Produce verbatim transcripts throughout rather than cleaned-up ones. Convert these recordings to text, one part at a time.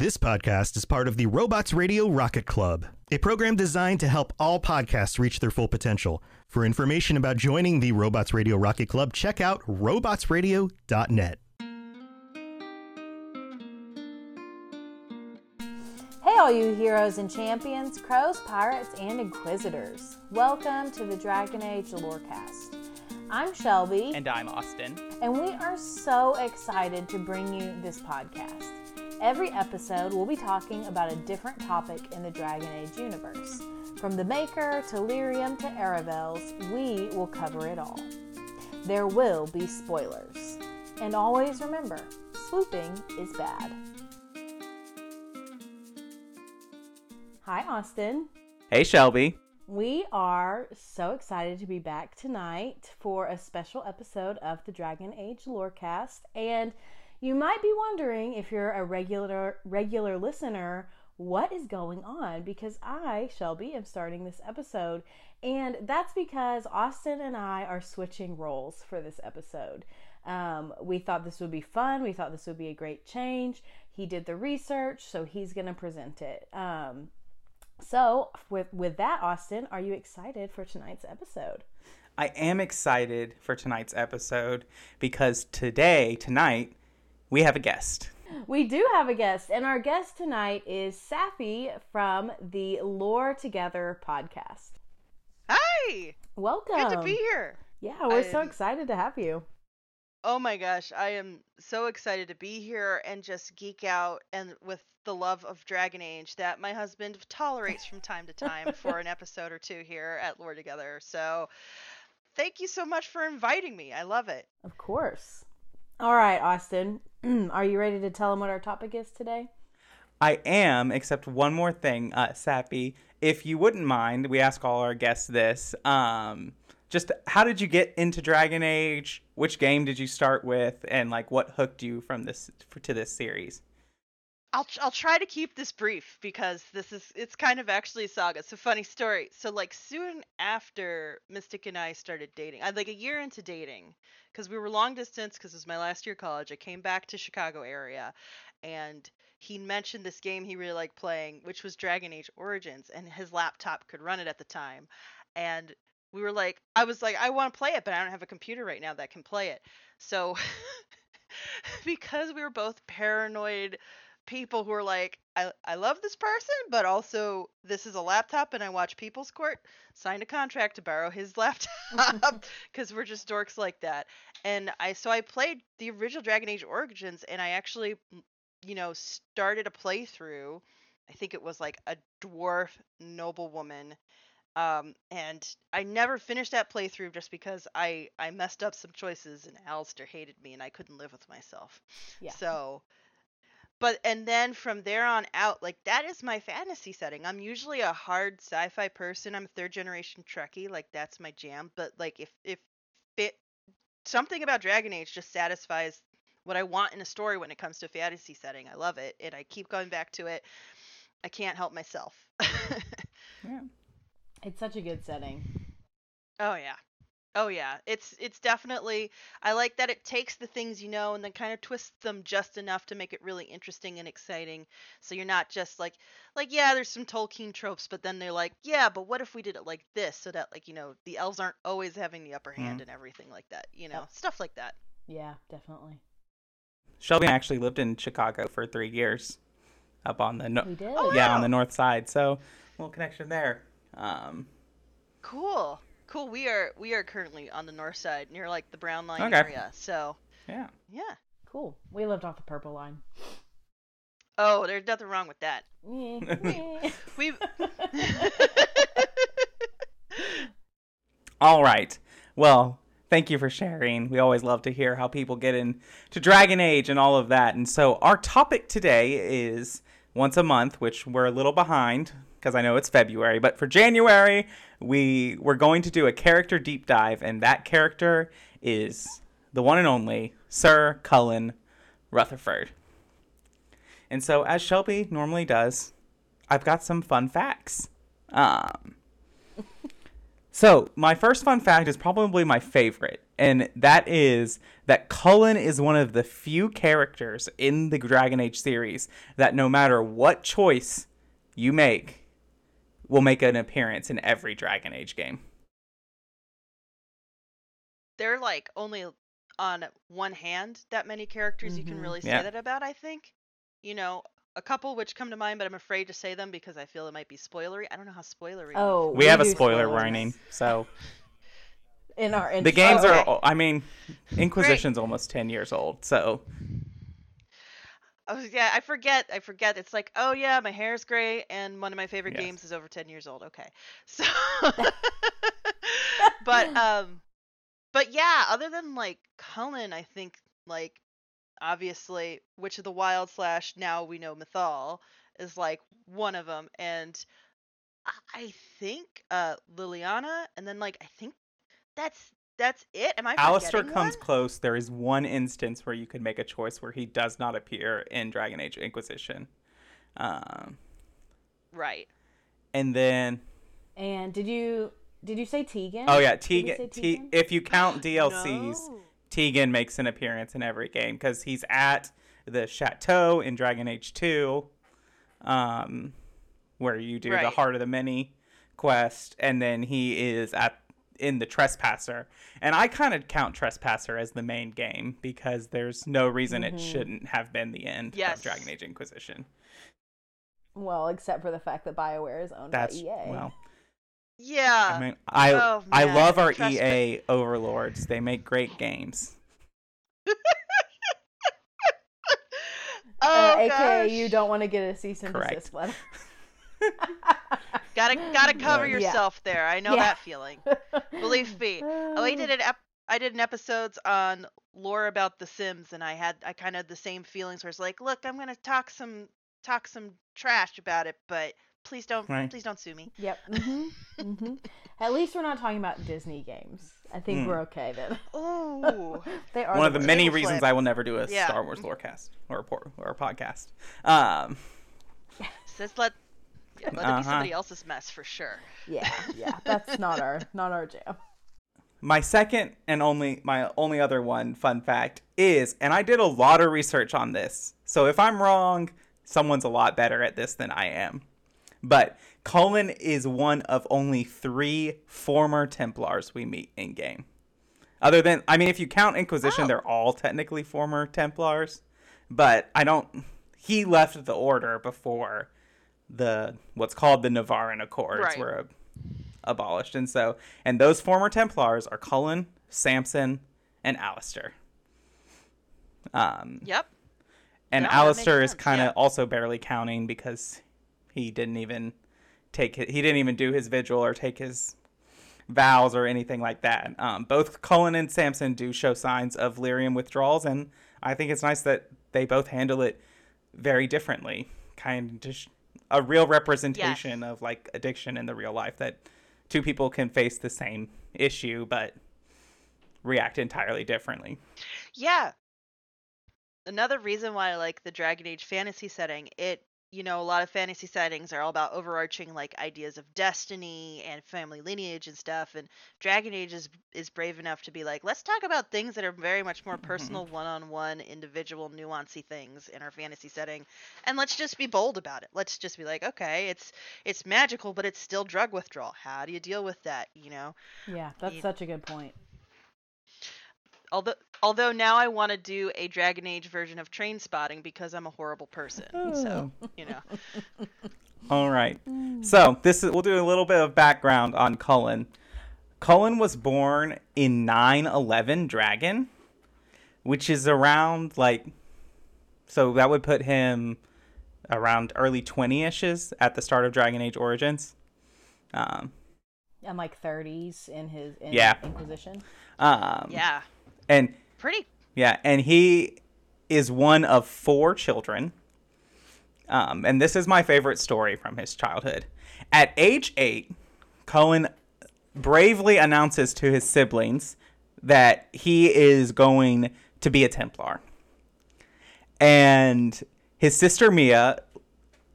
This podcast is part of the Robots Radio Rocket Club, a program designed to help all podcasts reach their full potential. For information about joining the Robots Radio Rocket Club, check out robots radio dot net. Hey all you heroes and champions, crows, pirates, and inquisitors. Welcome to the Dragon Age Lorecast. I'm Shelby. And I'm Austin. And we are so excited to bring you this podcast. Every episode, we'll be talking about a different topic in the Dragon Age universe. From the Maker to Lyrium to Aravels, we will cover it all. There will be spoilers. And always remember, swooping is bad. Hi, Austin. Hey, Shelby. We are so excited to be back tonight for a special episode of the Dragon Age Lorecast, and you might be wondering, if you're a regular regular listener, what is going on? Because I, Shelby, am starting this episode, and that's because Austin and I are switching roles for this episode. Um, we thought this would be fun. We thought this would be a great change. He did the research, so he's going to present it. Um, so with, with that, Austin, are you excited for tonight's episode? I am excited for tonight's episode because today, tonight, we have a guest. We do have a guest, and our guest tonight is Safi from the Lore Together podcast. Hi! Welcome. Good to be here. Yeah, we're I so am... excited to have you. Oh my gosh, I am so excited to be here and just geek out and with the love of Dragon Age that my husband tolerates from time to time for an episode or two here at Lore Together. So thank you so much for inviting me. I love it. Of course. All right, Austin, are you ready to tell them what our topic is today? I am, except one more thing, uh, Sappy. If you wouldn't mind, we ask all our guests this. Um, just how did you get into Dragon Age? Which game did you start with? And like, what hooked you from this for, to this series? I'll I'll try to keep this brief because this is it's kind of actually a saga. It's a funny story. So like soon after Mystic and I started dating, I like a year into dating because we were long distance because it was my last year of college. I came back to Chicago area, and he mentioned this game he really liked playing, which was Dragon Age Origins, and his laptop could run it at the time. And we were like, I was like, I want to play it, but I don't have a computer right now that can play it. So because we were both paranoid people who are like, I, I love this person, but also this is a laptop and I watch People's Court, signed a contract to borrow his laptop because we're just dorks like that. And I so I played the original Dragon Age Origins, and I actually, you know, started a playthrough. I think it was like a dwarf noblewoman. Um, and I never finished that playthrough just because I, I messed up some choices and Alistair hated me and I couldn't live with myself. Yeah. So... But, and then from there on out, like, that is my fantasy setting. I'm usually a hard sci-fi person. I'm a third generation Trekkie. Like, that's my jam. But, like, if, if it, something about Dragon Age just satisfies what I want in a story when it comes to fantasy setting. I love it. And I keep going back to it. I can't help myself. Yeah. It's such a good setting. Oh, yeah. Oh, yeah. It's it's definitely, I like that it takes the things you know and then kind of twists them just enough to make it really interesting and exciting. So you're not just like, like, yeah, there's some Tolkien tropes, but then they're like, yeah, but what if we did it like this so that, like, you know, the elves aren't always having the upper hand mm-hmm. and everything like that, you know, yep. Stuff like that. Yeah, definitely. Shelby actually lived in Chicago for three years up on the, no- we did. Oh, yeah, wow. On the north side. So a little connection there. Um, cool. Cool. We are we are currently on the north side near like the brown line okay. area. So yeah, yeah, cool. We lived off the purple line. Oh, there's nothing wrong with that. we. All right. Well, thank you for sharing. We always love to hear how people get into Dragon Age and all of that. And so our topic today is once a month, which we're a little behind. Because I know it's February, but for January, we, we're going to do a character deep dive, and that character is the one and only Sir Cullen Rutherford. And so, as Shelby normally does, I've got some fun facts. Um, so, my first fun fact is probably my favorite, and that is that Cullen is one of the few characters in the Dragon Age series that no matter what choice you make, will make an appearance in every Dragon Age game. They're like only on one hand that many characters mm-hmm. you can really say yeah. that about, I think. You know, a couple which come to mind, but I'm afraid to say them because I feel it might be spoilery. I don't know how spoilery. Oh, we, we have a spoiler spoilers. warning, so in our intro. The games oh, okay. are. I mean, Inquisition's Great. almost ten years old, so. Oh yeah, I forget. I forget. It's like, oh yeah, my hair's gray, and one of my favorite yes. games is over ten years old. Okay, so. but um, but yeah, other than like Cullen, I think like. Obviously, Witch of the Wild slash now we know Mythal is like one of them, and I think uh, Leliana, and then like I think that's that's it. Am I? Alistair comes one? close. There is one instance where you could make a choice where he does not appear in Dragon Age Inquisition, um, right? And then, and did you did you say Tegan? Oh yeah, Tegan. Te- if you count D L Cs. No. Tegan makes an appearance in every game because he's at the Chateau in Dragon Age two, um, where you do right. the Heart of the Many quest, and then he is at in the Trespasser. And I kind of count Trespasser as the main game because there's no reason mm-hmm. it shouldn't have been the end yes. of Dragon Age Inquisition. Well, except for the fact that BioWare is owned That's, by E A. Well, Yeah. I mean, I oh, I love our Trust E A me. overlords. They make great games. oh, uh, A K A you don't want to get a cease and Correct. desist letter. gotta gotta cover yeah. yourself there. I know yeah. that feeling. Believe me. Oh, I did an ep- I did an episodes on lore about The Sims, and I had I kind of had the same feelings where it's like, look, I'm gonna talk some talk some trash about it, but. Please don't, right. please don't sue me. Yep. Mm-hmm. mm-hmm. At least we're not talking about Disney games. I think mm. we're okay then. Oh, they are one of the many reasons I will never do a yeah. Star Wars Lorecast or a or a podcast. Um, Just let yeah, let uh-huh. it be somebody else's mess for sure. Yeah, yeah, that's not our not our jam. My second and only my only other one fun fact is, and I did a lot of research on this, so if I'm wrong, someone's a lot better at this than I am. But Cullen is one of only three former Templars we meet in game. Other than, I mean, if you count Inquisition, oh. they're all technically former Templars. But I don't. He left the order before the what's called the Navarin Accords right. were ab- abolished, and so and those former Templars are Cullen, Samson, and Alistair. Um. Yep. And no, Alistair is kind of yeah. also barely counting because. He didn't even take his, he didn't even do his vigil or take his vows or anything like that. Um, both Cullen and Samson do show signs of lyrium withdrawals, and I think it's nice that they both handle it very differently. Kind of just a real representation yes. of like addiction in the real life that two people can face the same issue but react entirely differently. Yeah. Another reason why I like the Dragon Age fantasy setting, it you know, a lot of fantasy settings are all about overarching, like, ideas of destiny and family lineage and stuff. And Dragon Age is, is brave enough to be like, let's talk about things that are very much more personal, mm-hmm. one-on-one, individual, nuancy things in our fantasy setting. And let's just be bold about it. Let's just be like, okay, it's it's magical, but it's still drug withdrawal. How do you deal with that, you know? Yeah, that's you, such a good point. Although... Although now I want to do a Dragon Age version of Train Spotting because I'm a horrible person. So, you know. All right. So this is, we'll do a little bit of background on Cullen. Cullen was born in nine eleven Dragon, which is around like, so that would put him around early twenty-ishes at the start of Dragon Age Origins. Um, and like thirties in his in yeah. Inquisition. Um, yeah. And Pretty. Yeah, and he is one of four children. Um, and this is my favorite story from his childhood. At age eight, Cullen bravely announces to his siblings that he is going to be a Templar. And his sister Mia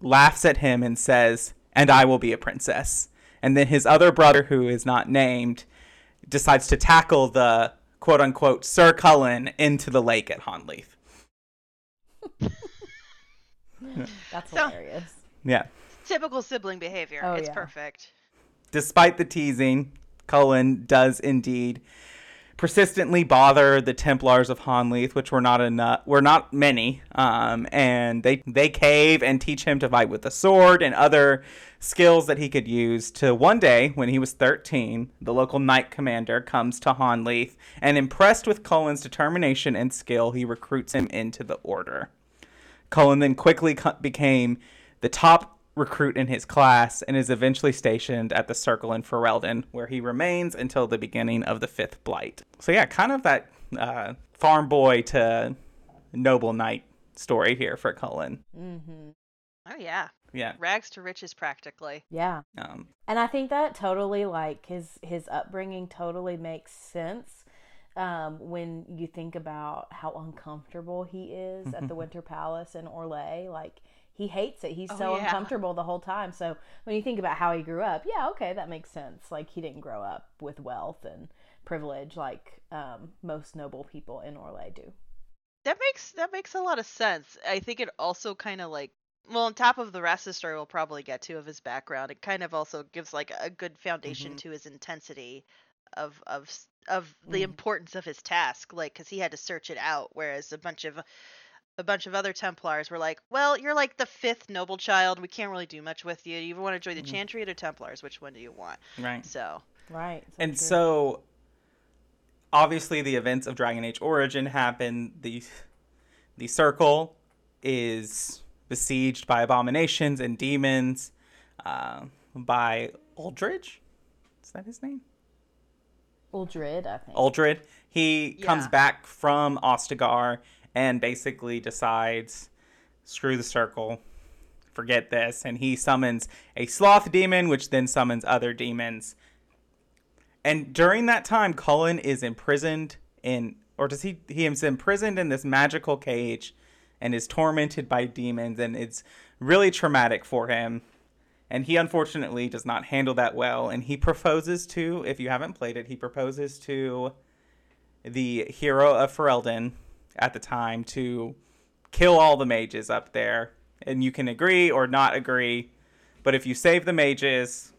laughs at him and says, "And I will be a princess." And then his other brother, who is not named, decides to tackle the quote-unquote Sir Cullen into the lake at Honnleath. That's so hilarious. Yeah. Typical sibling behavior. Oh, it's yeah. perfect. Despite the teasing, Cullen does indeed persistently bother the Templars of Honnleath, which were not enough, were not many, um, and they they cave and teach him to fight with the sword and other skills that he could use. To one day, when he was thirteen, the local knight commander comes to Honnleath, and impressed with Cullen's determination and skill, he recruits him into the order. Cullen then quickly co- became the top recruit in his class and is eventually stationed at the Circle in Ferelden, where he remains until the beginning of the Fifth Blight. So yeah, kind of that uh, farm boy to noble knight story here for Cullen. Mm-hmm. Oh yeah. Yeah. Rags to riches practically. Yeah. Um, and I think that totally, like, his, his upbringing totally makes sense um, when you think about how uncomfortable he is at the Winter Palace in Orlais. Like, he hates it. He's oh, so yeah. uncomfortable the whole time. So when you think about how he grew up, yeah, okay, that makes sense. Like, he didn't grow up with wealth and privilege like um, most noble people in Orlais do. That makes that makes a lot of sense. I think it also kind of, like, well, on top of the rest of the story we'll probably get to of his background, it kind of also gives, like, a good foundation mm-hmm. to his intensity of of of the mm-hmm. importance of his task, like, because he had to search it out, whereas a bunch of a bunch of other Templars were like, well, you're like the fifth noble child. We can't really do much with you. Do you even want to join the Chantry or the Templars? Which one do you want? Right. So. Right. So and true. So, obviously, the events of Dragon Age Origin happen. The, the Circle is besieged by abominations and demons uh, by Uldred. Is that his name? Uldred, I think. Uldred. He yeah. comes back from Ostagar and basically decides, screw the Circle, forget this. And he summons a sloth demon, which then summons other demons. And during that time, Cullen is imprisoned in, or does he, he is imprisoned in this magical cage and is tormented by demons. And it's really traumatic for him. And he unfortunately does not handle that well. And he proposes to, if you haven't played it, he proposes to the hero of Ferelden at the time to kill all the mages up there, and you can agree or not agree, but if you save the mages,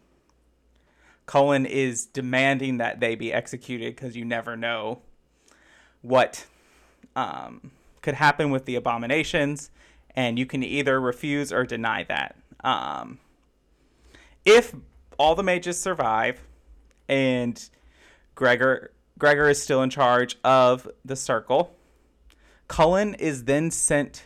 Cullen is demanding that they be executed because you never know what um, could happen with the abominations, and you can either refuse or deny that. Um, if all the mages survive and Greagoir Greagoir is still in charge of the Circle, Cullen is then sent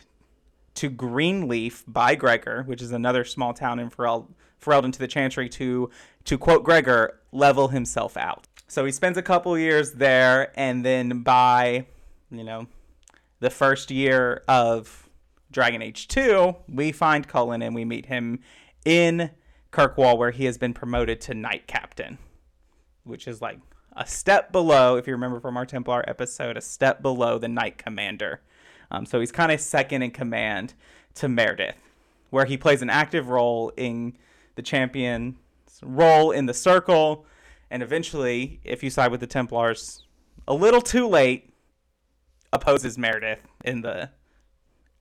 to Greenleaf by Greagoir, which is another small town in Ferel- Ferelden, to the Chantry to, to quote Greagoir, level himself out. So he spends a couple years there, and then by, you know, the first year of Dragon Age two, we find Cullen and we meet him in Kirkwall, where he has been promoted to Knight Captain, which is like a step below, if you remember from our Templar episode, a step below the Knight Commander. Um, so he's kind of second in command to Meredith, where he plays an active role in the champion's role in the Circle. And eventually, if you side with the Templars a little too late, opposes Meredith in the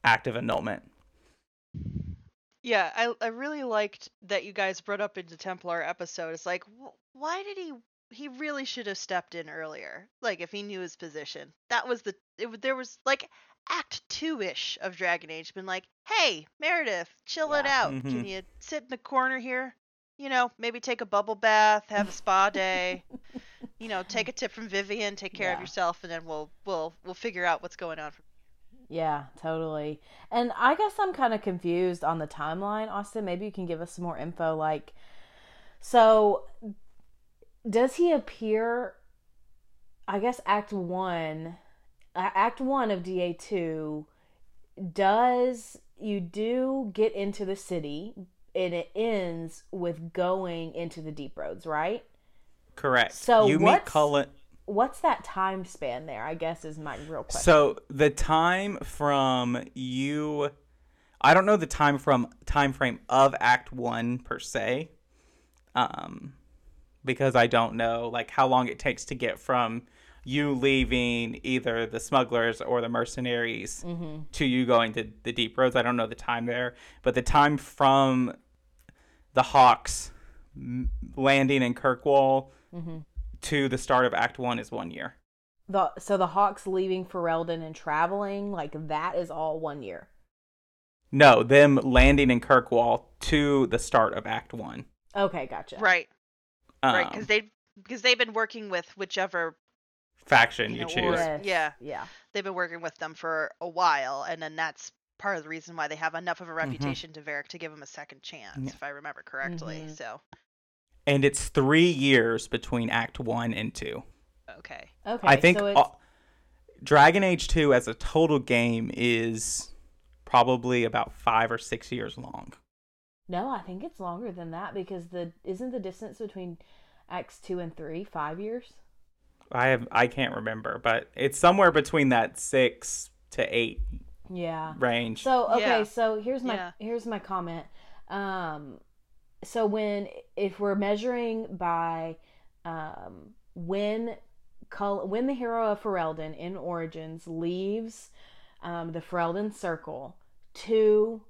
act of annulment. Yeah, I, I really liked that you guys brought up in the Templar episode. It's like, wh- why did he... He really should have stepped in earlier. Like, if he knew his position, that was the, it, there was like act two ish of Dragon Age been like, hey, Meredith, chill yeah. it out. Mm-hmm. Can you sit in the corner here? You know, maybe take a bubble bath, have a spa day, you know, take a tip from Vivian, take care yeah. of yourself. And then we'll, we'll, we'll figure out what's going on. From- yeah, totally. And I guess I'm kind of confused on the timeline. Austin, maybe you can give us some more info. Like, so does he appear, I guess, Act one, Act one of D A two, does, you do get into the city, and it ends with going into the Deep Roads, right? Correct. So you what's, meet Cullen. What's that time span there, I guess, is my real question. So the time from you, I don't know the time from time frame of Act one, per se. Um... Because I don't know, like, how long it takes to get from you leaving either the smugglers or the mercenaries mm-hmm. to you going to the deep roads. I don't know the time there, but the time from the Hawks landing in Kirkwall mm-hmm. to the start of Act One is one year. The, so the Hawks leaving Ferelden and traveling, like, that is all one year? No, them landing in Kirkwall to the start of Act One. Okay, gotcha. Right. Um, right, because they, because they've been working with whichever faction you, know, you choose. Yes. Yeah. Yeah. They've been working with them for a while, and then that's part of the reason why they have enough of a reputation mm-hmm. to Varric to give them a second chance, yeah. if I remember correctly. Mm-hmm. So. And it's three years between Act One and Two. Okay. Okay. I think so it's... all, Dragon Age two as a total game is probably about five or six years long. No, I think it's longer than that, because the isn't the distance between Acts two and three five years? I have I can't remember, but it's somewhere between that six to eight yeah range. So okay, yeah. so here's my yeah. here's my comment. Um, so when if we're measuring by um when when the hero of Ferelden in Origins leaves um, the Ferelden Circle to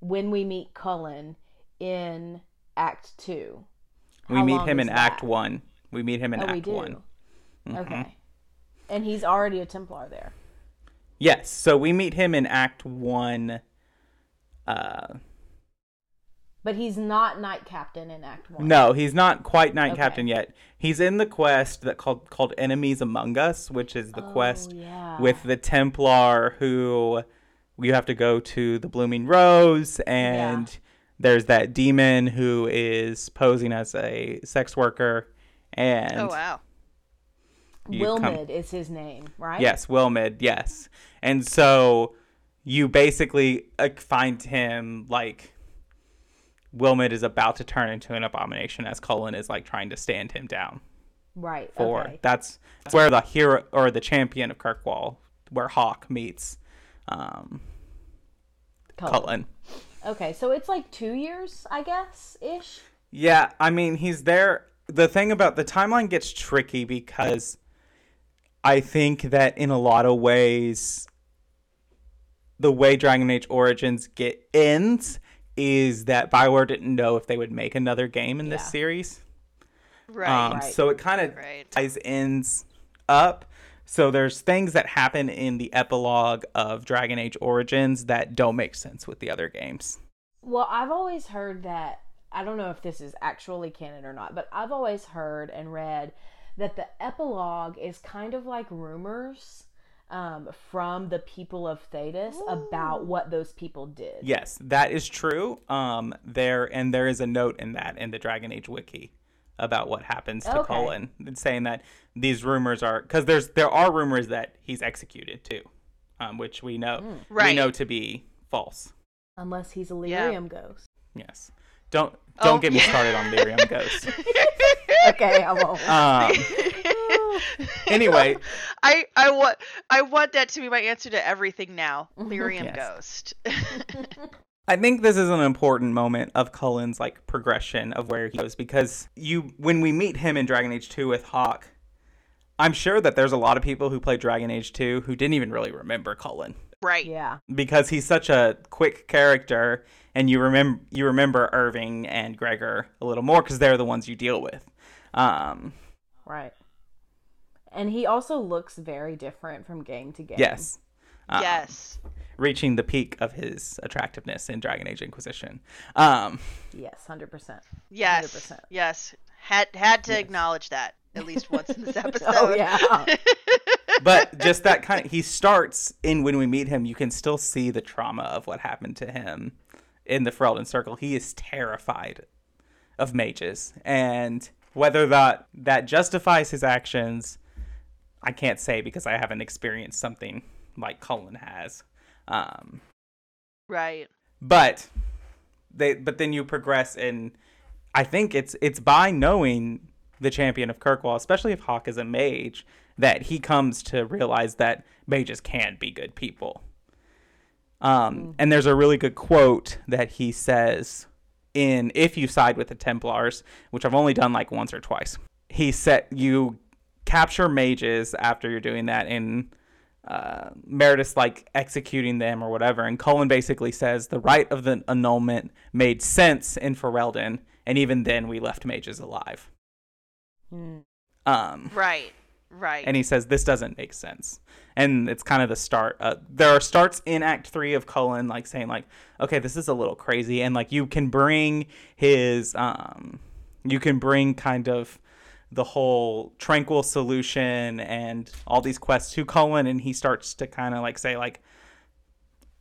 when we meet Cullen in Act two. We meet him in that? Act one. We meet him in oh, Act we do. one. Mm-hmm. Okay. And he's already a Templar there. Yes. So we meet him in Act one. Uh... But he's not Knight Captain in Act one. No, he's not quite Knight okay. Captain yet. He's in the quest that called called Enemies Among Us, which is the oh, quest yeah. with the Templar who you have to go to the Blooming Rose, and yeah. there's that demon who is posing as a sex worker. And oh, wow. Wilmid come... is his name, right? Yes, Wilmid, yes. And so you basically find him, like... Wilmid is about to turn into an abomination as Cullen is like trying to stand him down. Right. For okay. that's, that's where the hero or the champion of Kirkwall, where Hawk meets um, Cullen. Cullen. Okay, so it's like two years, I guess, ish. Yeah, I mean he's there. The thing about the timeline gets tricky because I think that in a lot of ways, the way Dragon Age Origins get ends. Is that BioWare didn't know if they would make another game in yeah. this series. Right. Um, right. So it kind of right. ties ends up. So there's things that happen in the epilogue of Dragon Age Origins that don't make sense with the other games. Well, I've always heard that, I don't know if this is actually canon or not, but I've always heard and read that the epilogue is kind of like rumors Um, from the people of Thedas Ooh. about what those people did. Yes, that is true. Um, there and there is a note in that in the Dragon Age wiki about what happens to okay. Cullen, saying that these rumors are because there's there are rumors that he's executed too, um, which we know mm. right. we know to be false. Unless he's a Lyrium yeah. ghost. Yes. Don't don't oh. get me started on Lyrium ghosts. Okay, I won't. Um, Anyway, I I want I want that to be my answer to everything now. Lyrium yes. Ghost. I think this is an important moment of Cullen's like progression of where he goes, because you when we meet him in Dragon Age two with Hawk, I'm sure that there's a lot of people who played Dragon Age two who didn't even really remember Cullen. Right. Yeah. Because he's such a quick character, and you remember you remember Irving and Greagoir a little more because they're the ones you deal with. Um, right. And he also looks very different from game to game. Yes. Um, yes. Reaching the peak of his attractiveness in Dragon Age Inquisition. Um, yes, one hundred percent. Yes. one hundred percent. Yes. Had had to yes. acknowledge that at least once in this episode. Oh, yeah. But just that kind of, he starts in when we meet him, you can still see the trauma of what happened to him in the Ferelden Circle. He is terrified of mages. And whether that, that justifies his actions... I can't say because I haven't experienced something like Cullen has. Um, right. But they but then you progress, and I think it's it's by knowing the champion of Kirkwall, especially if Hawk is a mage, that he comes to realize that mages can be good people. Um, mm-hmm. And there's a really good quote that he says in If You Side with the Templars, which I've only done like once or twice. He said, you capture mages after you're doing that, and uh, Meredith's like executing them or whatever. And Cullen basically says the right of the annulment made sense in Ferelden, and even then we left mages alive. Mm. Um, right, right. And he says this doesn't make sense, and it's kind of the start. Uh, there are starts in Act Three of Cullen like saying like, okay, this is a little crazy, and like you can bring his, um, you can bring kind of the whole tranquil solution and all these quests to Cullen, and he starts to kind of like say like,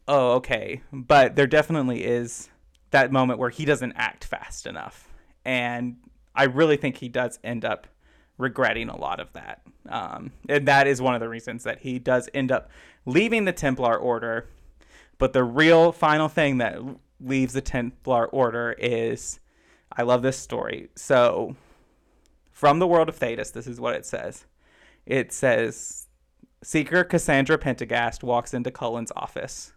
oh, okay. But there definitely is that moment where he doesn't act fast enough, and I really think he does end up regretting a lot of that, um, and that is one of the reasons that he does end up leaving the Templar Order. But the real final thing that leaves the Templar Order is, I love this story, so from the world of Thedas, this is what it says. It says, Seeker Cassandra Pentaghast walks into Cullen's office,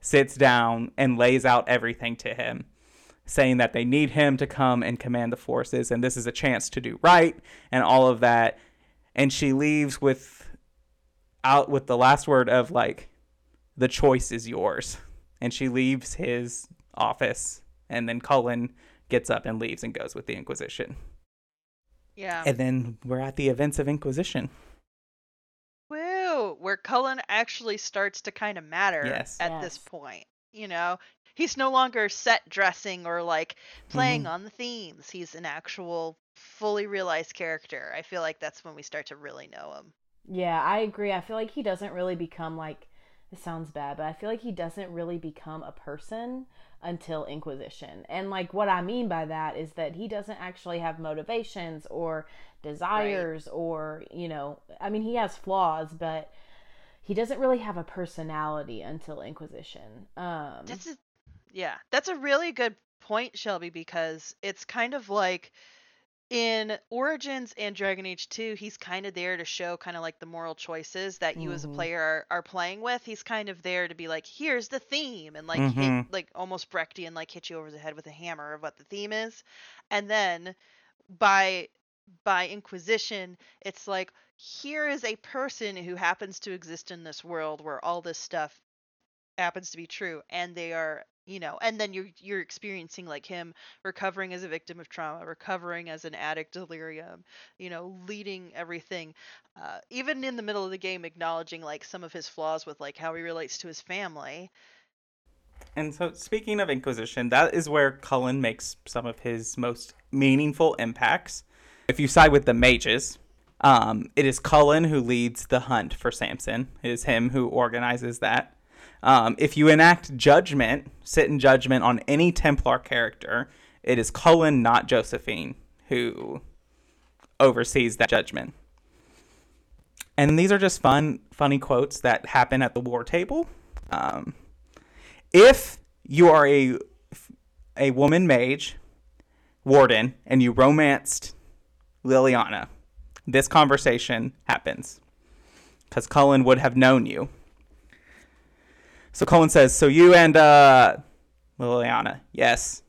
sits down, and lays out everything to him, saying that they need him to come and command the forces, and this is a chance to do right, and all of that. And she leaves with out with the last word of like, the choice is yours. And she leaves his office, and then Cullen gets up and leaves and goes with the Inquisition. Yeah. And then we're at the events of Inquisition. Woo! Where Cullen actually starts to kind of matter yes. at yes. this point, you know? He's no longer set dressing or like playing mm-hmm. on the themes. He's an actual fully realized character. I feel like that's when we start to really know him. Yeah, I agree. I feel like he doesn't really become like, this sounds bad, but I feel like he doesn't really become a person until Inquisition. And like what I mean by that is that he doesn't actually have motivations or desires right. or, you know, I mean, he has flaws, but he doesn't really have a personality until Inquisition. Um, that's a- Yeah, that's a really good point, Shelby, because it's kind of like in Origins and Dragon Age two, he's kind of there to show kind of like the moral choices that you mm-hmm. as a player are, are playing with. He's kind of there to be like, here's the theme, and like mm-hmm. hit, like almost Brechtian, like hit you over the head with a hammer of what the theme is. And then by by Inquisition, it's like, here is a person who happens to exist in this world where all this stuff happens to be true, and they are, you know, and then you're you're experiencing like him recovering as a victim of trauma, recovering as an addict delirium, you know, leading everything, uh, even in the middle of the game, acknowledging like some of his flaws with like how he relates to his family. And so, speaking of Inquisition, that is where Cullen makes some of his most meaningful impacts. If you side with the mages, um, it is Cullen who leads the hunt for Samson. It is him who organizes that. Um, if you enact judgment, sit in judgment on any Templar character, it is Cullen, not Josephine, who oversees that judgment. And these are just fun, funny quotes that happen at the war table. Um, if you are a, a woman mage, warden, and you romanced Leliana, this conversation happens, because Cullen would have known you. So Cullen says, so you and uh, Leliana, yes.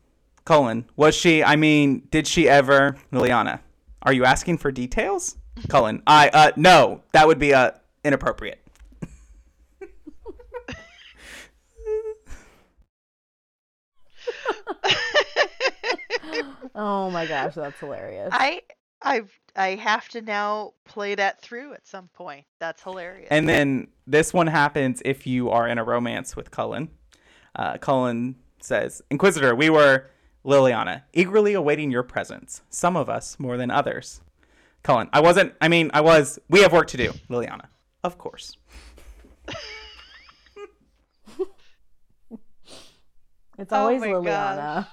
Cullen, was she, I mean, did she ever? Leliana, are you asking for details? Cullen, I, uh, no, that would be uh, inappropriate. Oh my gosh, that's hilarious. I, I, I have to now play that through at some point. That's hilarious. And then this one happens if you are in a romance with Cullen. Uh, Cullen says, Inquisitor, we were, Leliana, eagerly awaiting your presence. Some of us more than others. Cullen, I wasn't, I mean, I was, we have work to do. Leliana, of course. It's always oh Leliana.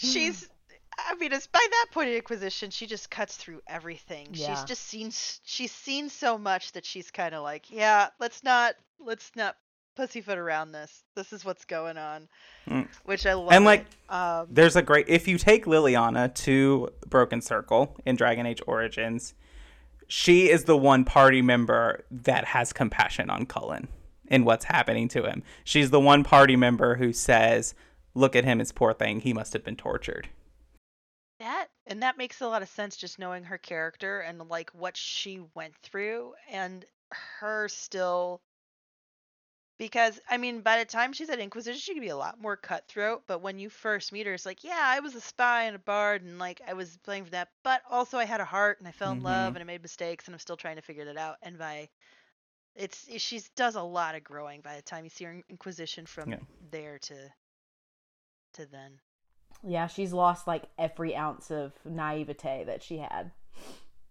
She's, I mean, it's by that point in Inquisition, she just cuts through everything. Yeah. She's just seen, she's seen so much that she's kind of like, yeah, let's not, let's not pussyfoot around this. This is what's going on, mm. which I love. And like, um, there's a great, if you take Leliana to Broken Circle in Dragon Age Origins, she is the one party member that has compassion on Cullen and what's happening to him. She's the one party member who says, look at him, his poor thing. He must have been tortured. That And that makes a lot of sense, just knowing her character and like what she went through and her still. Because, I mean, by the time she's at Inquisition, she could be a lot more cutthroat. But when you first meet her, it's like, yeah, I was a spy and a bard and, like, I was playing for that. But also I had a heart and I fell in mm-hmm. love and I made mistakes and I'm still trying to figure that out. And by, it's, she does a lot of growing by the time you see her in Inquisition from yeah. there to, to then. Yeah, she's lost, like, every ounce of naivete that she had.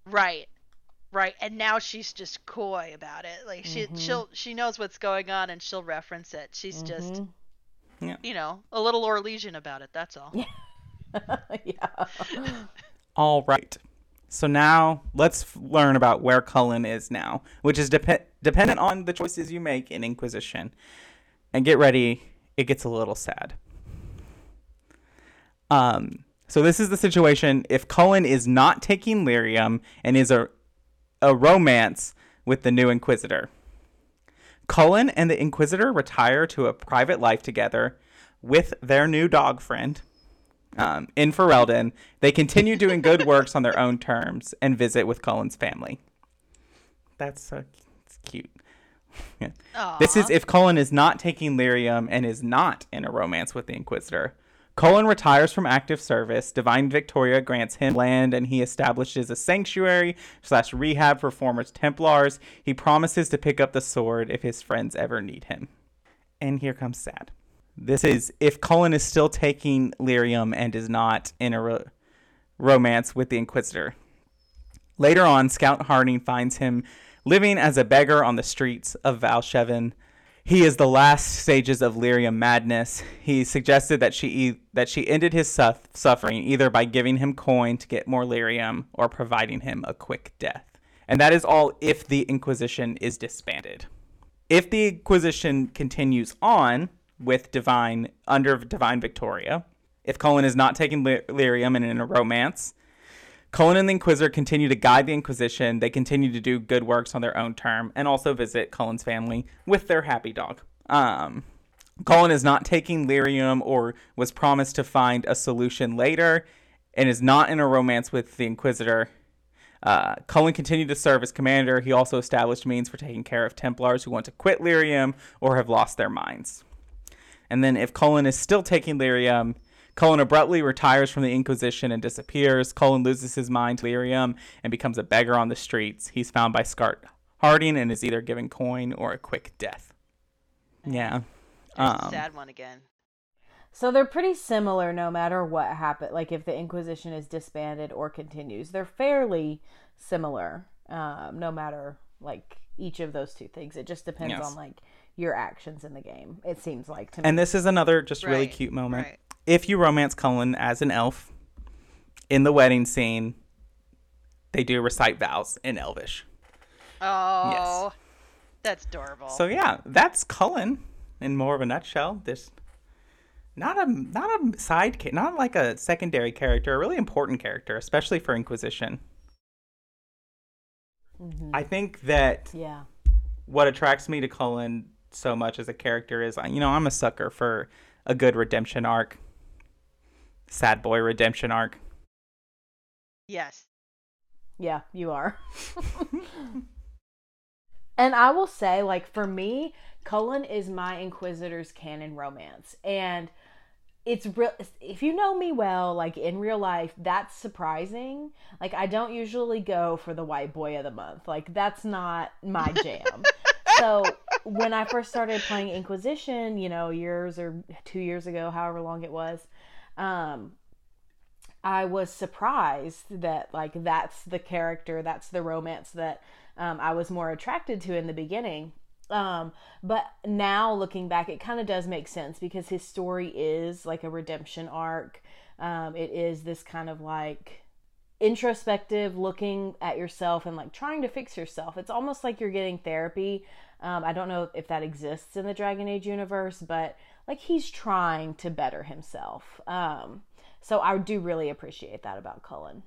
Right. Right, and now she's just coy about it. Like she, mm-hmm. she'll, she knows what's going on, and she'll reference it. She's mm-hmm. just, yeah. you know, a little Orlesian about it. That's all. Yeah. yeah. All right. So now let's learn about where Cullen is now, which is de- dependent on the choices you make in Inquisition. And get ready, it gets a little sad. Um. So this is the situation if Cullen is not taking Lyrium and is a A romance with the new Inquisitor. Cullen and the Inquisitor retire to a private life together with their new dog friend um, in Ferelden. They continue doing good works on their own terms and visit with Cullen's family. That's so it's cute. Yeah. This is if Cullen is not taking Lyrium and is not in a romance with the Inquisitor. Cullen retires from active service. Divine Victoria grants him land, and he establishes a sanctuary slash rehab for former Templars. He promises to pick up the sword if his friends ever need him. And here comes sad. This is if Cullen is still taking Lyrium and is not in a ro- romance with the Inquisitor. Later on, Scout Harding finds him living as a beggar on the streets of Valshevan. He is the last stages of Lyrium madness. He suggested that she e- that she ended his su- suffering either by giving him coin to get more Lyrium or providing him a quick death. And that is all if the Inquisition is disbanded. If the Inquisition continues on with Divine under Divine Victoria, if Cullen is not taking Ly- Lyrium and in a romance, Cullen and the Inquisitor continue to guide the Inquisition. They continue to do good works on their own term and also visit Cullen's family with their happy dog. Um, Cullen is not taking Lyrium or was promised to find a solution later and is not in a romance with the Inquisitor. Uh, Cullen continued to serve as commander. He also established means for taking care of Templars who want to quit Lyrium or have lost their minds. And then if Cullen is still taking Lyrium, Cullen abruptly retires from the Inquisition and disappears. Cullen loses his mind to Lyrium and becomes a beggar on the streets. He's found by Scout Harding and is either given coin or a quick death. Yeah. Um, a sad one again. So they're pretty similar no matter what happened. Like if the Inquisition is disbanded or continues, they're fairly similar um, no matter like each of those two things. It just depends yes. on like your actions in the game, it seems like to me. And this is another just right. really cute moment. Right. If you romance Cullen as an elf, in the wedding scene, they do recite vows in Elvish. Oh, yes. That's adorable. So yeah, that's Cullen in more of a nutshell. This not a not a side, not like a secondary character, a really important character, especially for Inquisition. Mm-hmm. I think that yeah, what attracts me to Cullen so much as a character is, you know, I'm a sucker for a good redemption arc. Sad boy redemption arc. Yes. Yeah, you are. And I will say, like, for me, Cullen is my Inquisitor's canon romance. And it's real. If you know me well, like, in real life, that's surprising. Like, I don't usually go for the white boy of the month. Like, that's not my jam. So when I first started playing Inquisition, you know, years or two years ago, however long it was, um, I was surprised that, like, that's the character, that's the romance that um, I was more attracted to in the beginning. Um, but now looking back, it kind of does make sense because his story is like a redemption arc. Um, it is this kind of like introspective looking at yourself and like trying to fix yourself. It's almost like you're getting therapy. Um, I don't know if that exists in the Dragon Age universe, but like he's trying to better himself. Um, so I do really appreciate that about Cullen.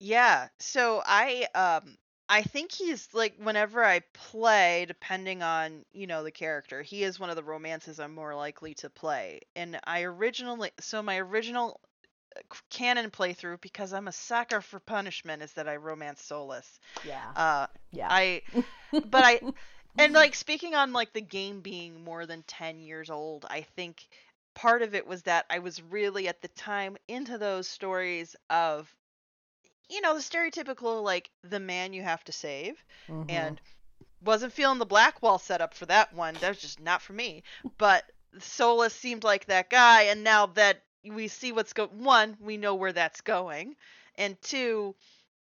Yeah. So I, um, I think he's like, whenever I play, depending on, you know, the character, he is one of the romances I'm more likely to play. And I originally, so my original canon playthrough, because I'm a sucker for punishment, is that I romance Solas. Yeah. Uh, yeah. I, but I, and like speaking on like the game being more than ten years old, I think part of it was that I was really at the time into those stories of, you know, the stereotypical, like the man you have to save, mm-hmm. and wasn't feeling the Blackwall setup for that one. That was just not for me, but Solas seemed like that guy. And now that we see what's going, one, we know where that's going. And two,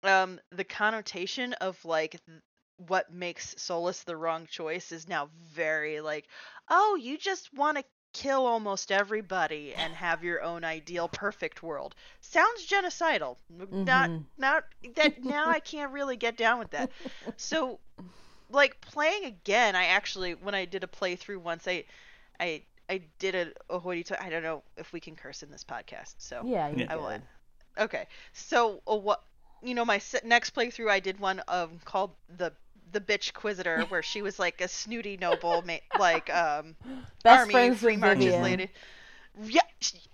um, the connotation of like th- what makes Solas the wrong choice is now very like, oh, you just want to kill almost everybody and have your own ideal perfect world. Sounds genocidal. Mm-hmm. Not, not that now I can't really get down with that. So like playing again, I actually, when I did a playthrough once, I, I, I did a, a hoity. I don't know if we can curse in this podcast, so yeah, you I will. Okay, so uh, what you know, my next playthrough, I did one um called the the bitch Quisitor, where she was like a snooty noble, ma- like um best army friends free with marches Vivian. Lady. Yeah,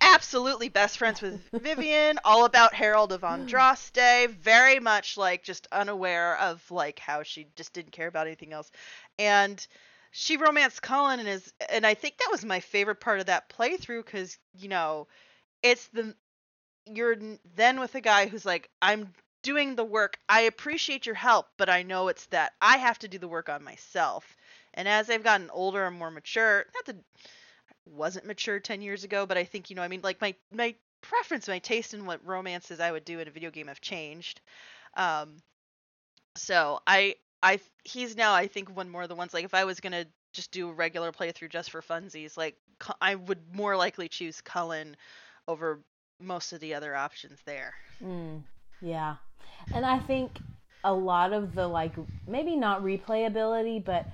absolutely best friends with Vivian. All about Herald of Andraste. Very much like just unaware of like how she just didn't care about anything else, and. She romanced Cullen, and is, and I think that was my favorite part of that playthrough, because, you know, it's the, you're then with a guy who's like, I'm doing the work, I appreciate your help, but I know it's that I have to do the work on myself. And as I've gotten older and more mature, not that I wasn't mature ten years ago, but I think, you know, I mean, like my, my preference, my taste in what romances I would do in a video game have changed. Um, so I... I he's now I think one more of the ones like if I was gonna just do a regular playthrough just for funsies, like I would more likely choose Cullen over most of the other options there. Mm, yeah, and I think a lot of the like maybe not replayability, but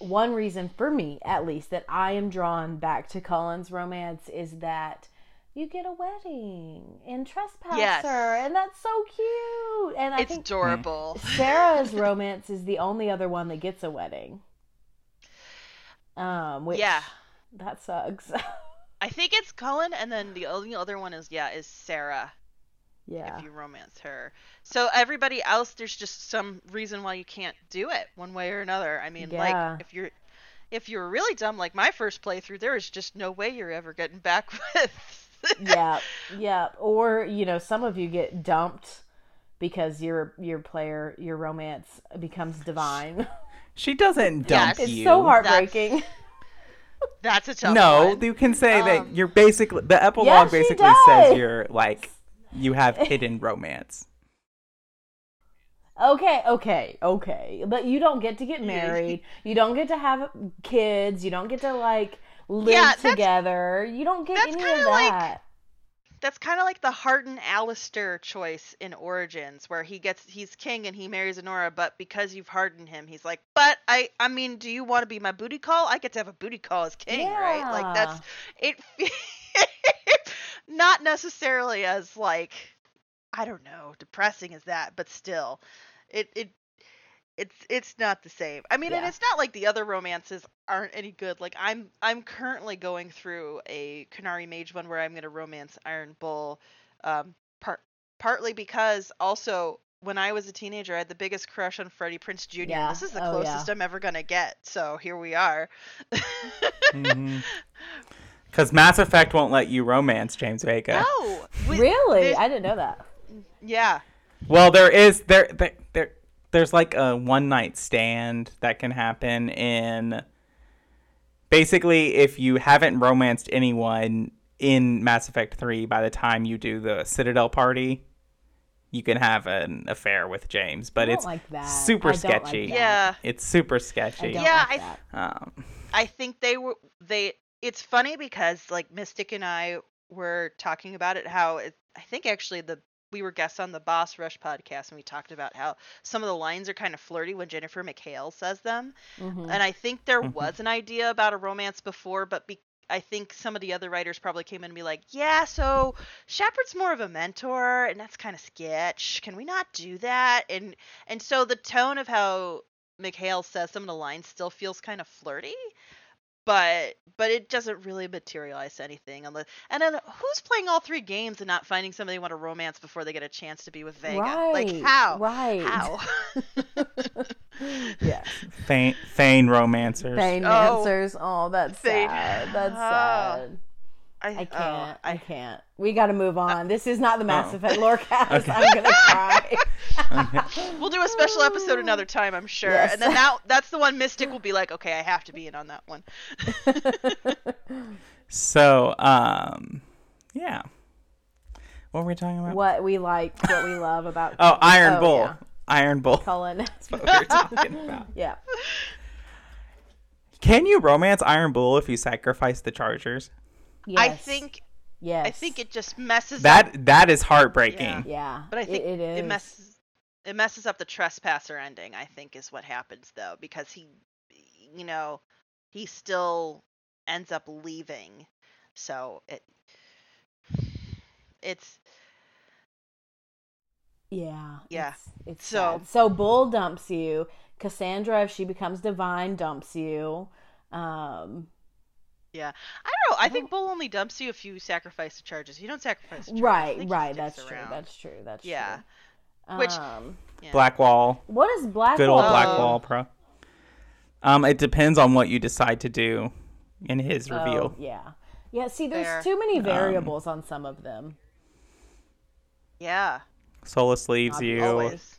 one reason for me at least that I am drawn back to Cullen's romance is that. You get a wedding in Trespasser, yes. and that's so cute. And I it's think adorable. Sarah's romance is the only other one that gets a wedding. Um, which, yeah, that sucks. I think it's Cullen, and then the only other one is yeah, is Sarah. Yeah, if you romance her. So everybody else, there's just some reason why you can't do it one way or another. I mean, yeah. like if you're. If you were really dumb, like my first playthrough, there is just no way you're ever getting back with. yeah, yeah. Or, you know, some of you get dumped because your your player, your romance becomes divine. She doesn't dump yes. you. It's so heartbreaking. That's, that's a tough no, one. No, you can say um, that you're basically, the epilogue yeah, basically says you're like, you have hidden romance. Okay, okay, okay. But you don't get to get married. You don't get to have kids. You don't get to, like, live yeah, together. You don't get any of that. Like, that's kind of like the Harden Alistair choice in Origins, where he gets he's king and he marries Honora, but because you've hardened him, he's like, but I, I mean, do you want to be my booty call? I get to have a booty call as king, yeah. right? Like, that's... it. Not necessarily as, like... I don't know, depressing as that, but still, it it it's it's not the same. I mean, yeah. and it's not like the other romances aren't any good. Like I'm I'm currently going through a Qunari Mage one where I'm going to romance Iron Bull, um, part partly because also when I was a teenager, I had the biggest crush on Freddie Prinze Junior Yeah. This is the oh, closest yeah. I'm ever gonna get. So here we are. mm-hmm. Because Mass Effect won't let you romance James Vega. No, we, really, they, I didn't know that. Yeah. Well, there is there there, there there's like a one night stand that can happen in basically if you haven't romanced anyone in Mass Effect three by the time you do the Citadel party, you can have an affair with James, but I don't it's like that. super I sketchy. Don't like that. Yeah. It's super sketchy. I don't yeah, like that. I um, I think they were they it's funny because like Mystic and I were talking about it how it, I think actually the we were guests on the Boss Rush podcast, and we talked about how some of the lines are kind of flirty when Jennifer McHale says them. Mm-hmm. And I think there was an idea about a romance before, but be- I think some of the other writers probably came in and be like, yeah, so Shepard's more of a mentor, and that's kind of sketch. Can we not do that? And and so the tone of how McHale says some of the lines still feels kind of flirty, But but it doesn't really materialize to anything. Unless, and then who's playing all three games and not finding somebody they want to romance before they get a chance to be with Vega? Right, like, how? Right. How? Yes. Fane, Fane romancers. Fane romancers. Oh, oh, that's Fane. sad. That's oh. sad. I, I can't. Oh, I can't. We got to move on. Uh, this is not the Mass oh. Effect Lorecast. Okay. I'm going to cry. Okay. We'll do a special episode another time, I'm sure. Yes. And then that, that's the one Mystic will be like, okay, I have to be in on that one. So, um, yeah. What were we talking about? What we like, what we love about. Oh, Iron oh, Bull. Yeah. Iron Bull. Cullen. That's what we were talking about. Yeah. Can you romance Iron Bull if you sacrifice the Chargers? Yes. I think, yes. I think it just messes that, up. That is heartbreaking. Yeah. yeah. But I think it, it, is. it messes it messes up the Trespasser ending, I think, is what happens, though. Because he, you know, he still ends up leaving. So it it's... Yeah. Yeah. It's, it's so sad. So Bull dumps you. Cassandra, if she becomes divine, dumps you. Um... Yeah, I don't know. I think Bull only dumps you if you sacrifice the Charges. You don't sacrifice the Charges. Right, right. That's around. true. That's true. That's yeah. true. Which, um, yeah. Blackwall. What is Blackwall? Good old Blackwall, bro. Um, it depends on what you decide to do in his oh, reveal. Yeah. Yeah, see, there's Fair. too many variables um, on some of them. Yeah. Solas leaves Not you. Always.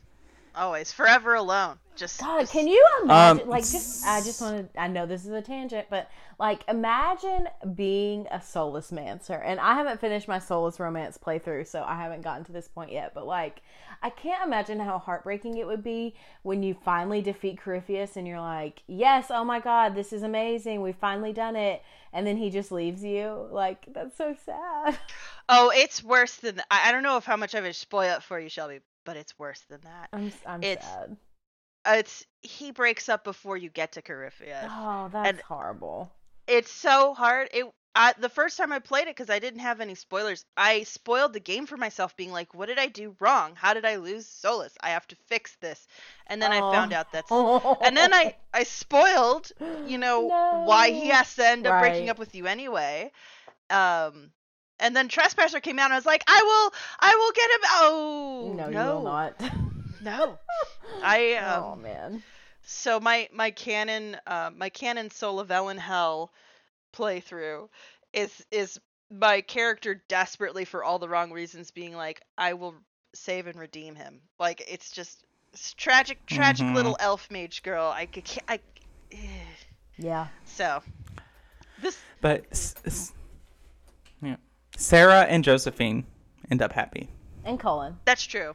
Always. Forever alone. Just, God, just, can you imagine? Um, like, just I just want to. I know this is a tangent, but like, imagine being a Solas mancer. And I haven't finished my Solas romance playthrough, so I haven't gotten to this point yet. But like, I can't imagine how heartbreaking it would be when you finally defeat Corypheus, and you're like, "Yes, oh my God, this is amazing. We've finally done it." And then he just leaves you. Like, that's so sad. Oh, it's worse than th- I don't know if how much I would spoil it for you, Shelby, but it's worse than that. I'm, I'm it's, sad. It's he breaks up before you get to Corypheus. Oh, that's and horrible. It's so hard. It I, the first time I played it, because I didn't have any spoilers, I spoiled the game for myself, being like, "What did I do wrong? How did I lose Solas? I have to fix this." And then oh. I found out that's. Oh. And then I I spoiled, you know, no. why he has to end up right. breaking up with you anyway. Um, and then Trespasser came out, and I was like, "I will, I will get him." Oh no, no. you will not. No, I. Um, oh man. So my my canon, uh, my canon Solavellan Hell playthrough is is my character desperately for all the wrong reasons being like, I will save and redeem him. Like it's just it's tragic, tragic mm-hmm. little elf mage girl. I can't. I, yeah. So this. But s- s- yeah, Sarah and Josephine end up happy. And Cullen. That's true.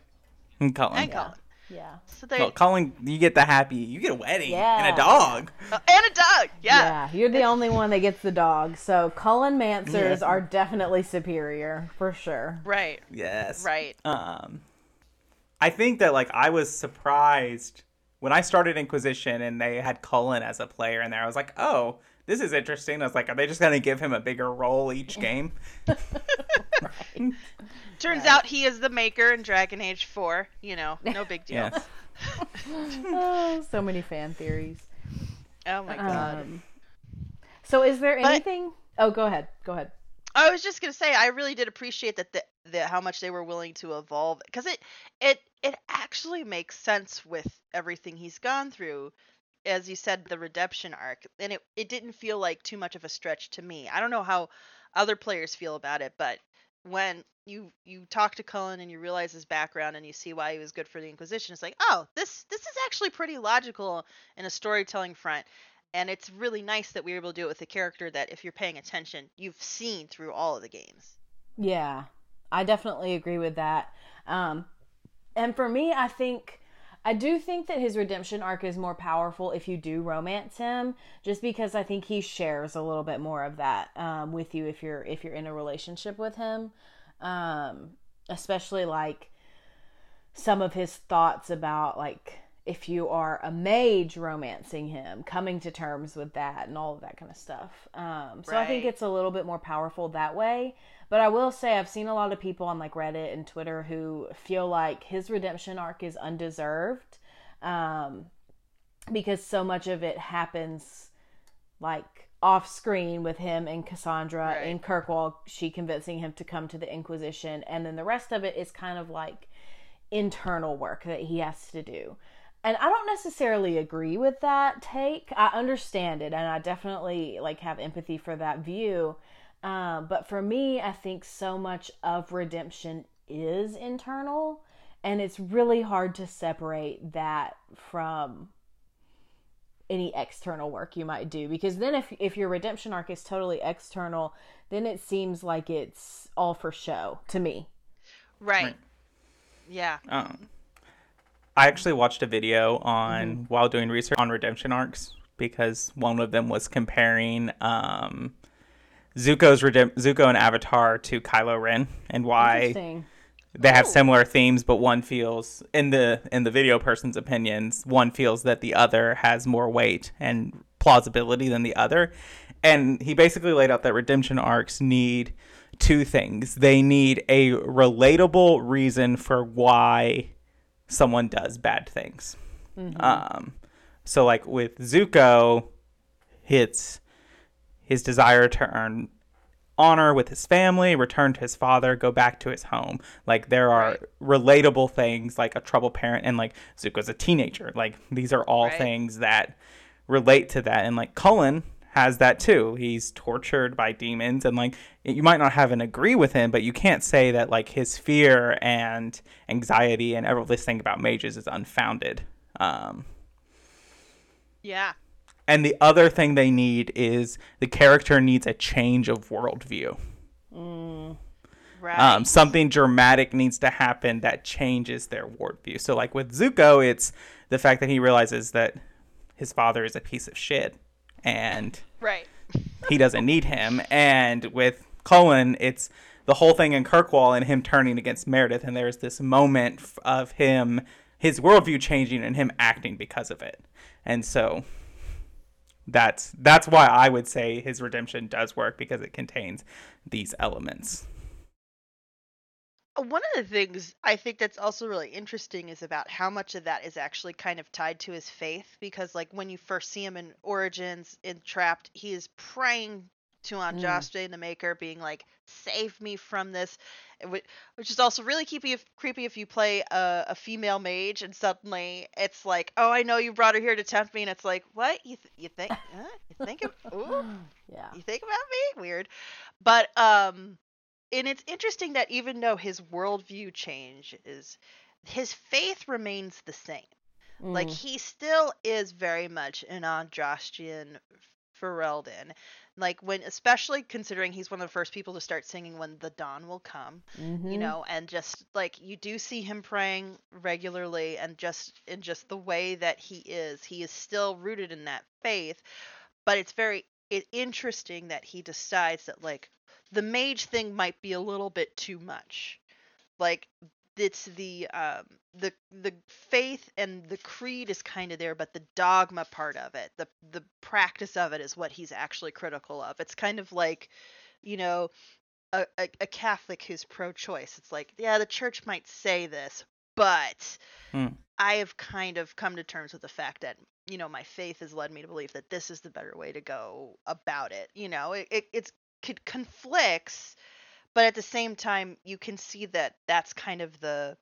And Cullen. And yeah. Cullen. Yeah. So they... well, Cullen, you get the happy, you get a wedding yeah. and a dog. Uh, and a dog, yeah. Yeah, you're the only one that gets the dog. So Cullen Mancers yeah. are definitely superior, for sure. Right. Yes. Right. Um, I think that, like, I was surprised when I started Inquisition and they had Cullen as a player in there. I was like, oh, this is interesting. I was like, are they just going to give him a bigger role each game? Right. Turns right. out he is the Maker in Dragon Age four. You know, no big deal. Yes. Oh, so many fan theories. Oh my God. Um, so is there but, anything? Oh, go ahead. Go ahead. I was just going to say, I really did appreciate that the, the how much they were willing to evolve. Because it, it, it actually makes sense with everything he's gone through. As you said, the redemption arc. And it, it didn't feel like too much of a stretch to me. I don't know how other players feel about it, but when you you talk to Cullen and you realize his background and you see why he was good for the Inquisition, it's like, oh, this this is actually pretty logical in a storytelling front. And it's really nice that we were able to do it with a character that, if you're paying attention, you've seen through all of the games. Yeah, I definitely agree with that. Um, and for me, I think... I do think that his redemption arc is more powerful if you do romance him, just because I think he shares a little bit more of that um, with you if you're if you're in a relationship with him, um, especially like some of his thoughts about like if you are a mage romancing him, coming to terms with that and all of that kind of stuff. Um, so right. I think it's a little bit more powerful that way. But I will say I've seen a lot of people on like Reddit and Twitter who feel like his redemption arc is undeserved um, because so much of it happens like off screen with him and Cassandra right. and Kirkwall, she convincing him to come to the Inquisition, and then the rest of it is kind of like internal work that he has to do. And I don't necessarily agree with that take. I understand it, and I definitely like have empathy for that view. Uh, but for me, I think so much of redemption is internal, and it's really hard to separate that from any external work you might do. Because then if if your redemption arc is totally external, then it seems like it's all for show to me. Right. right. Yeah. Um. I actually watched a video on mm-hmm. while doing research on redemption arcs, because one of them was comparing um, Zuko's Redem- Zuko and Avatar to Kylo Ren, and why they Ooh. have similar themes, but one feels in the in the video person's opinions, one feels that the other has more weight and plausibility than the other. And he basically laid out that redemption arcs need two things. They need a relatable reason for why someone does bad things. Mm-hmm. Um, so like with Zuko, it's his desire to earn honor with his family, return to his father, go back to his home. Like there are right. relatable things, like a troubled parent, and like Zuko's a teenager. Like these are all right. things that relate to that. And like Cullen has that too. He's tortured by demons, and like you might not have an agree with him, but you can't say that like his fear and anxiety and every this thing about mages is unfounded. Um, yeah. And the other thing they need is the character needs a change of worldview. Mm, right. Um, something dramatic needs to happen that changes their worldview. So like with Zuko, it's the fact that he realizes that his father is a piece of shit, and right. he doesn't need him. And with Cullen, it's the whole thing in Kirkwall and him turning against Meredith. And there's this moment of him, his worldview changing and him acting because of it. And so that's that's why I would say his redemption does work, because it contains these elements. One of the things I think that's also really interesting is about how much of that is actually kind of tied to his faith, because like when you first see him in Origins, Entrapped, he is praying to Andraste and mm. the Maker, being like, save me from this, which is also really creepy if, creepy if you play a, a female mage and suddenly it's like, oh, I know you brought her here to tempt me, and it's like, what? You, th- you think? Huh? You think? Of- Ooh, yeah. You think about me? Weird. But, um... and it's interesting that even though his worldview changes, his faith remains the same. Mm. Like, he still is very much an Andrastian Ferelden. Like, when, especially considering he's one of the first people to start singing When the Dawn Will Come, mm-hmm. you know, and just, like, you do see him praying regularly, and just in just the way that he is, he is still rooted in that faith. But it's very it, interesting that he decides that, like, the mage thing might be a little bit too much. Like, it's the um, the the faith and the creed is kind of there, but the dogma part of it, the the practice of it, is what he's actually critical of. It's kind of like, you know, a, a, a Catholic who's pro-choice. It's like, yeah, the church might say this, but mm. I have kind of come to terms with the fact that, you know, my faith has led me to believe that this is the better way to go about it. You know, it, it it's Could conflicts, but at the same time you can see that that's kind of the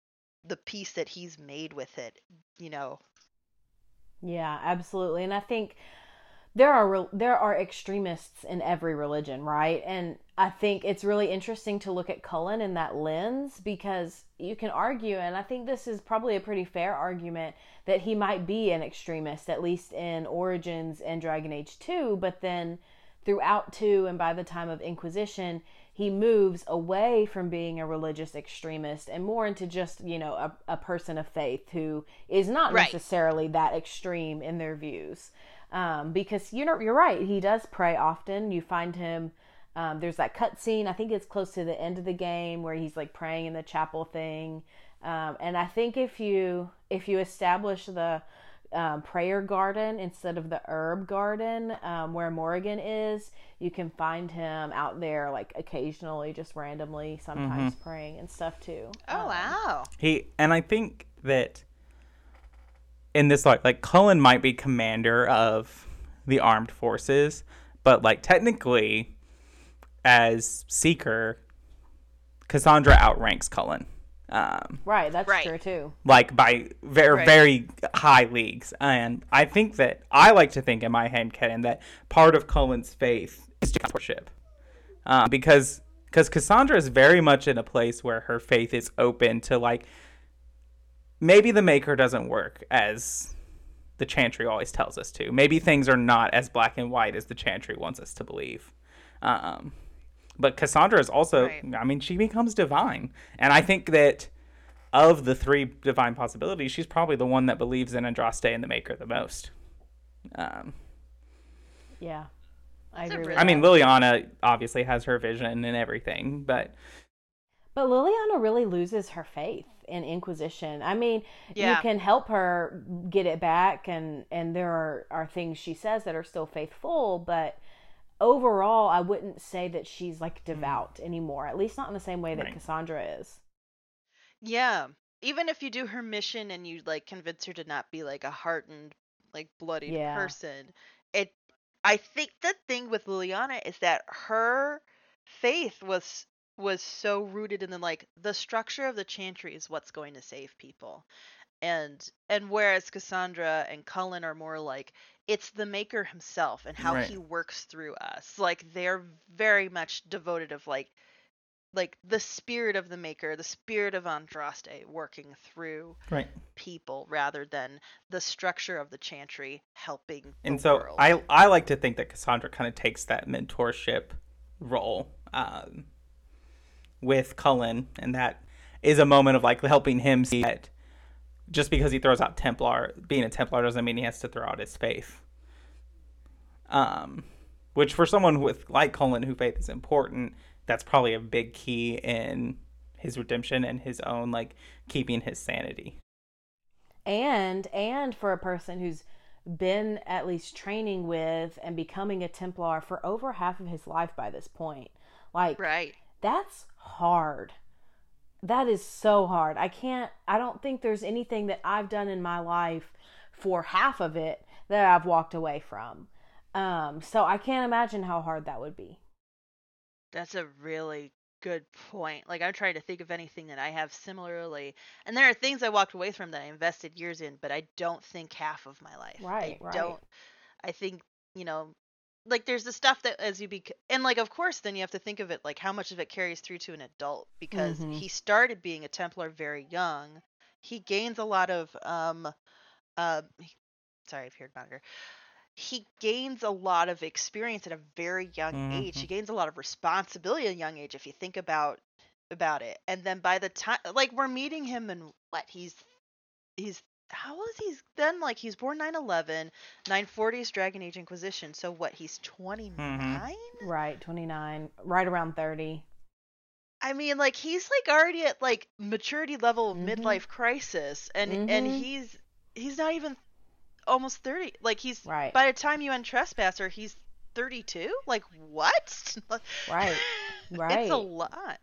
the piece that he's made with it, you know. Yeah, absolutely. And I think there are there are extremists in every religion, right? And I think it's really interesting to look at Cullen in that lens, because you can argue, and I think this is probably a pretty fair argument, that he might be an extremist, at least in Origins and Dragon Age two, but then throughout two, and by the time of Inquisition, he moves away from being a religious extremist and more into just, you know, a, a person of faith who is not right. necessarily that extreme in their views. Um, because, you know, you're right. He does pray often. You find him, um, there's that cutscene, I think it's close to the end of the game, where he's like praying in the chapel thing. Um, and I think if you, if you establish the Um, prayer garden instead of the herb garden, um, where Morrigan is, you can find him out there, like occasionally, just randomly, sometimes mm-hmm. praying and stuff too. Oh um, wow! He and I think that in this, like, like Cullen might be commander of the armed forces, But, like, technically, as Seeker, Cassandra outranks Cullen. Um, right, that's right. true, too. Like, by very, right. very high leagues. And I think that, I like to think in my head, Ken, that part of Cullen's faith is just worship. Um, because because Cassandra is very much in a place where her faith is open to, like, maybe the Maker doesn't work as the Chantry always tells us to. Maybe things are not as black and white as the Chantry wants us to believe. Um, but Cassandra is also, right. I mean, she becomes divine. And I think that of the three divine possibilities, she's probably the one that believes in Andraste and the Maker the most. Um, yeah. I agree with that. I mean, Leliana obviously has her vision and everything, but... But Leliana really loses her faith in Inquisition. I mean, yeah. you can help her get it back, and, and there are, are things she says that are still faithful, but overall, I wouldn't say that she's, like, devout mm. anymore, at least not in the same way that right. Cassandra is. Yeah. Even if you do her mission and you, like, convince her to not be, like, a hardened, like, bloodied yeah. person, it. I think the thing with Leliana is that her faith was... was so rooted in the, like, the structure of the Chantry is what's going to save people. And and whereas Cassandra and Cullen are more like, it's the Maker himself and how right. he works through us. Like, they're very much devoted of, like, like the spirit of the Maker, the spirit of Andraste working through right. people rather than the structure of the Chantry helping the And so world. I, I like to think that Cassandra kind of takes that mentorship role. Um with Cullen, and that is a moment of, like, helping him see that just because he throws out Templar, being a Templar doesn't mean he has to throw out his faith. Um, which for someone with, like Cullen, who faith is important, that's probably a big key in his redemption and his own, like, keeping his sanity. And, and for a person who's been at least training with and becoming a Templar for over half of his life by this point, like, right. that's hard. That is so hard. I can't, I don't think there's anything that I've done in my life for half of it that I've walked away from. Um, so I can't imagine how hard that would be. That's a really good point. Like, I'm trying to think of anything that I have similarly. And there are things I walked away from that I invested years in, but I don't think half of my life. Right, I right. don't, I think, you know, like, there's the stuff that as you be, and, like, of course, then you have to think of it, like, how much of it carries through to an adult, because mm-hmm. he started being a Templar very young. He gains a lot of, um, uh, sorry, I've heard moniker. He gains a lot of experience at a very young mm-hmm. age. He gains a lot of responsibility at a young age, if you think about, about it. And then by the time, like, we're meeting him and what he's, he's, how old is he then? Like, he's born nine eleven, nine forty is Dragon Age Inquisition. So what, he's twenty-nine? Mm-hmm. Right, twenty-nine. Right around thirty. I mean, like, he's, like, already at, like, maturity level mm-hmm. midlife crisis. And mm-hmm. and he's he's not even almost thirty. Like, he's, right. by the time you end Trespasser, he's thirty-two? Like, what? Right, right. It's a lot.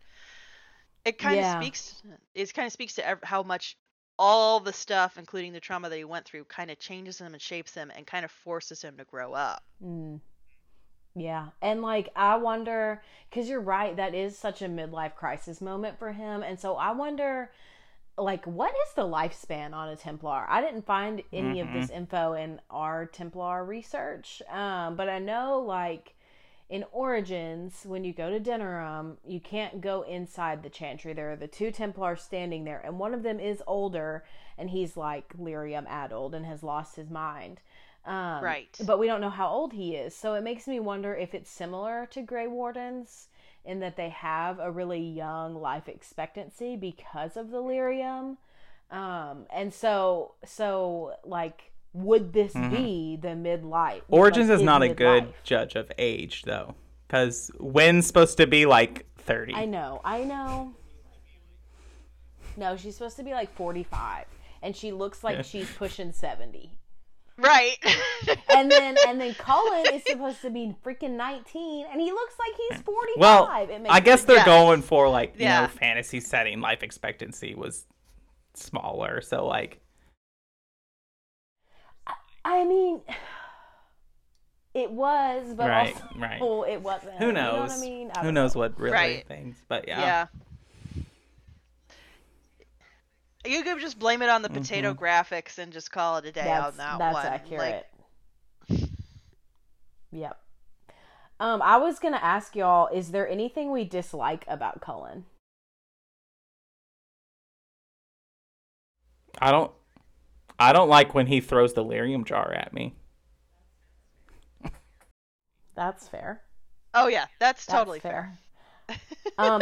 It kind of yeah. speaks, it kind of speaks to ev- how much all the stuff, including the trauma that he went through, kind of changes him and shapes him and kind of forces him to grow up. Mm. Yeah. And, like, I wonder, because you're right, that is such a midlife crisis moment for him. And so I wonder, like, what is the lifespan on a Templar? I didn't find any mm-hmm. of this info in our Templar research. Um, but I know, like, in Origins, when you go to Denarum, you can't go inside the Chantry. There are the two Templars standing there, and one of them is older, and he's, like, Lyrium addled and has lost his mind. Um, right. But we don't know how old he is, so it makes me wonder if it's similar to Grey Wardens in that they have a really young life expectancy because of the Lyrium. Um, and so, so, like, would this mm-hmm. be the midlife? Origins like, is not a midlife. Good judge of age, though, because Wynn's supposed to be like thirty. I know, I know. No, she's supposed to be like forty-five, and she looks like yeah. she's pushing seventy. Right. and then and then Cullen is supposed to be freaking nineteen, and he looks like he's forty-five. Well, it makes I guess they're yeah. going for, like, you yeah. know, fantasy setting. Life expectancy was smaller, so, like. I mean, it was, but right, also right. Oh, it wasn't. Who knows? You know what I mean? I Who knows know. what really right. things? But yeah. Yeah. You could just blame it on the mm-hmm. potato graphics and just call it a day that's, on that that's one. That's accurate. Like... Yep. Um, I was gonna ask y'all: is there anything we dislike about Cullen? I don't. I don't like when he throws the lyrium jar at me. That's fair. Oh yeah, that's, that's totally fair. fair. um,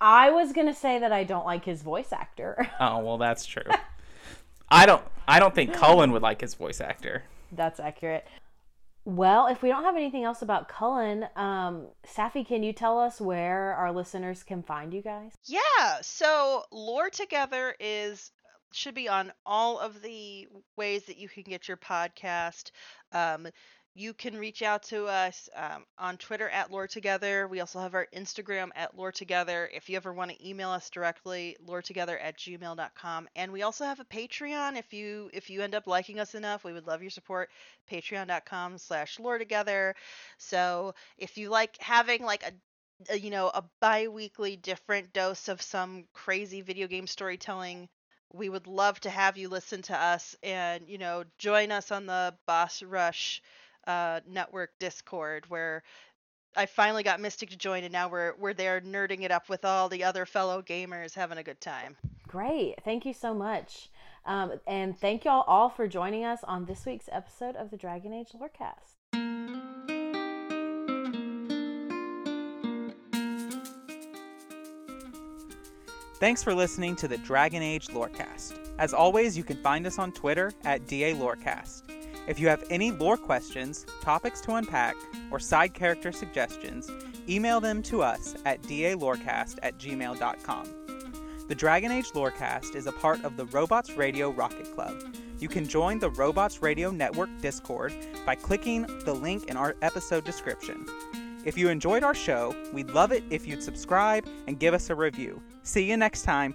I was gonna say that I don't like his voice actor. Oh well, that's true. I don't. I don't think Cullen would like his voice actor. That's accurate. Well, if we don't have anything else about Cullen, um, Safi, can you tell us where our listeners can find you guys? Yeah, so Lore Together is should be on all of the ways that you can get your podcast. Um, you can reach out to us um, on Twitter at Lore Together. We also have our Instagram at Lore Together. If you ever want to email us directly, lore together at gmail dot com. And we also have a Patreon. If you if you end up liking us enough, we would love your support. Patreon dot com slash lore together. So if you like having like a a you know a bi-weekly different dose of some crazy video game storytelling, we would love to have you listen to us and you know join us on the Boss Rush uh network Discord, where I finally got Mystic to join, and now we're we're there nerding it up with all the other fellow gamers, having a good time. Great, thank you so much, um and thank y'all all for joining us on this week's episode of the Dragon Age Lorecast. Thanks for listening to the Dragon Age Lorecast. As always, you can find us on Twitter at D A Lorecast. If you have any lore questions, topics to unpack, or side character suggestions, email them to us at d a lorecast at gmail dot com. The Dragon Age Lorecast is a part of the Robots Radio Rocket Club. You can join the Robots Radio Network Discord by clicking the link in our episode description. If you enjoyed our show, we'd love it if you'd subscribe and give us a review. See you next time.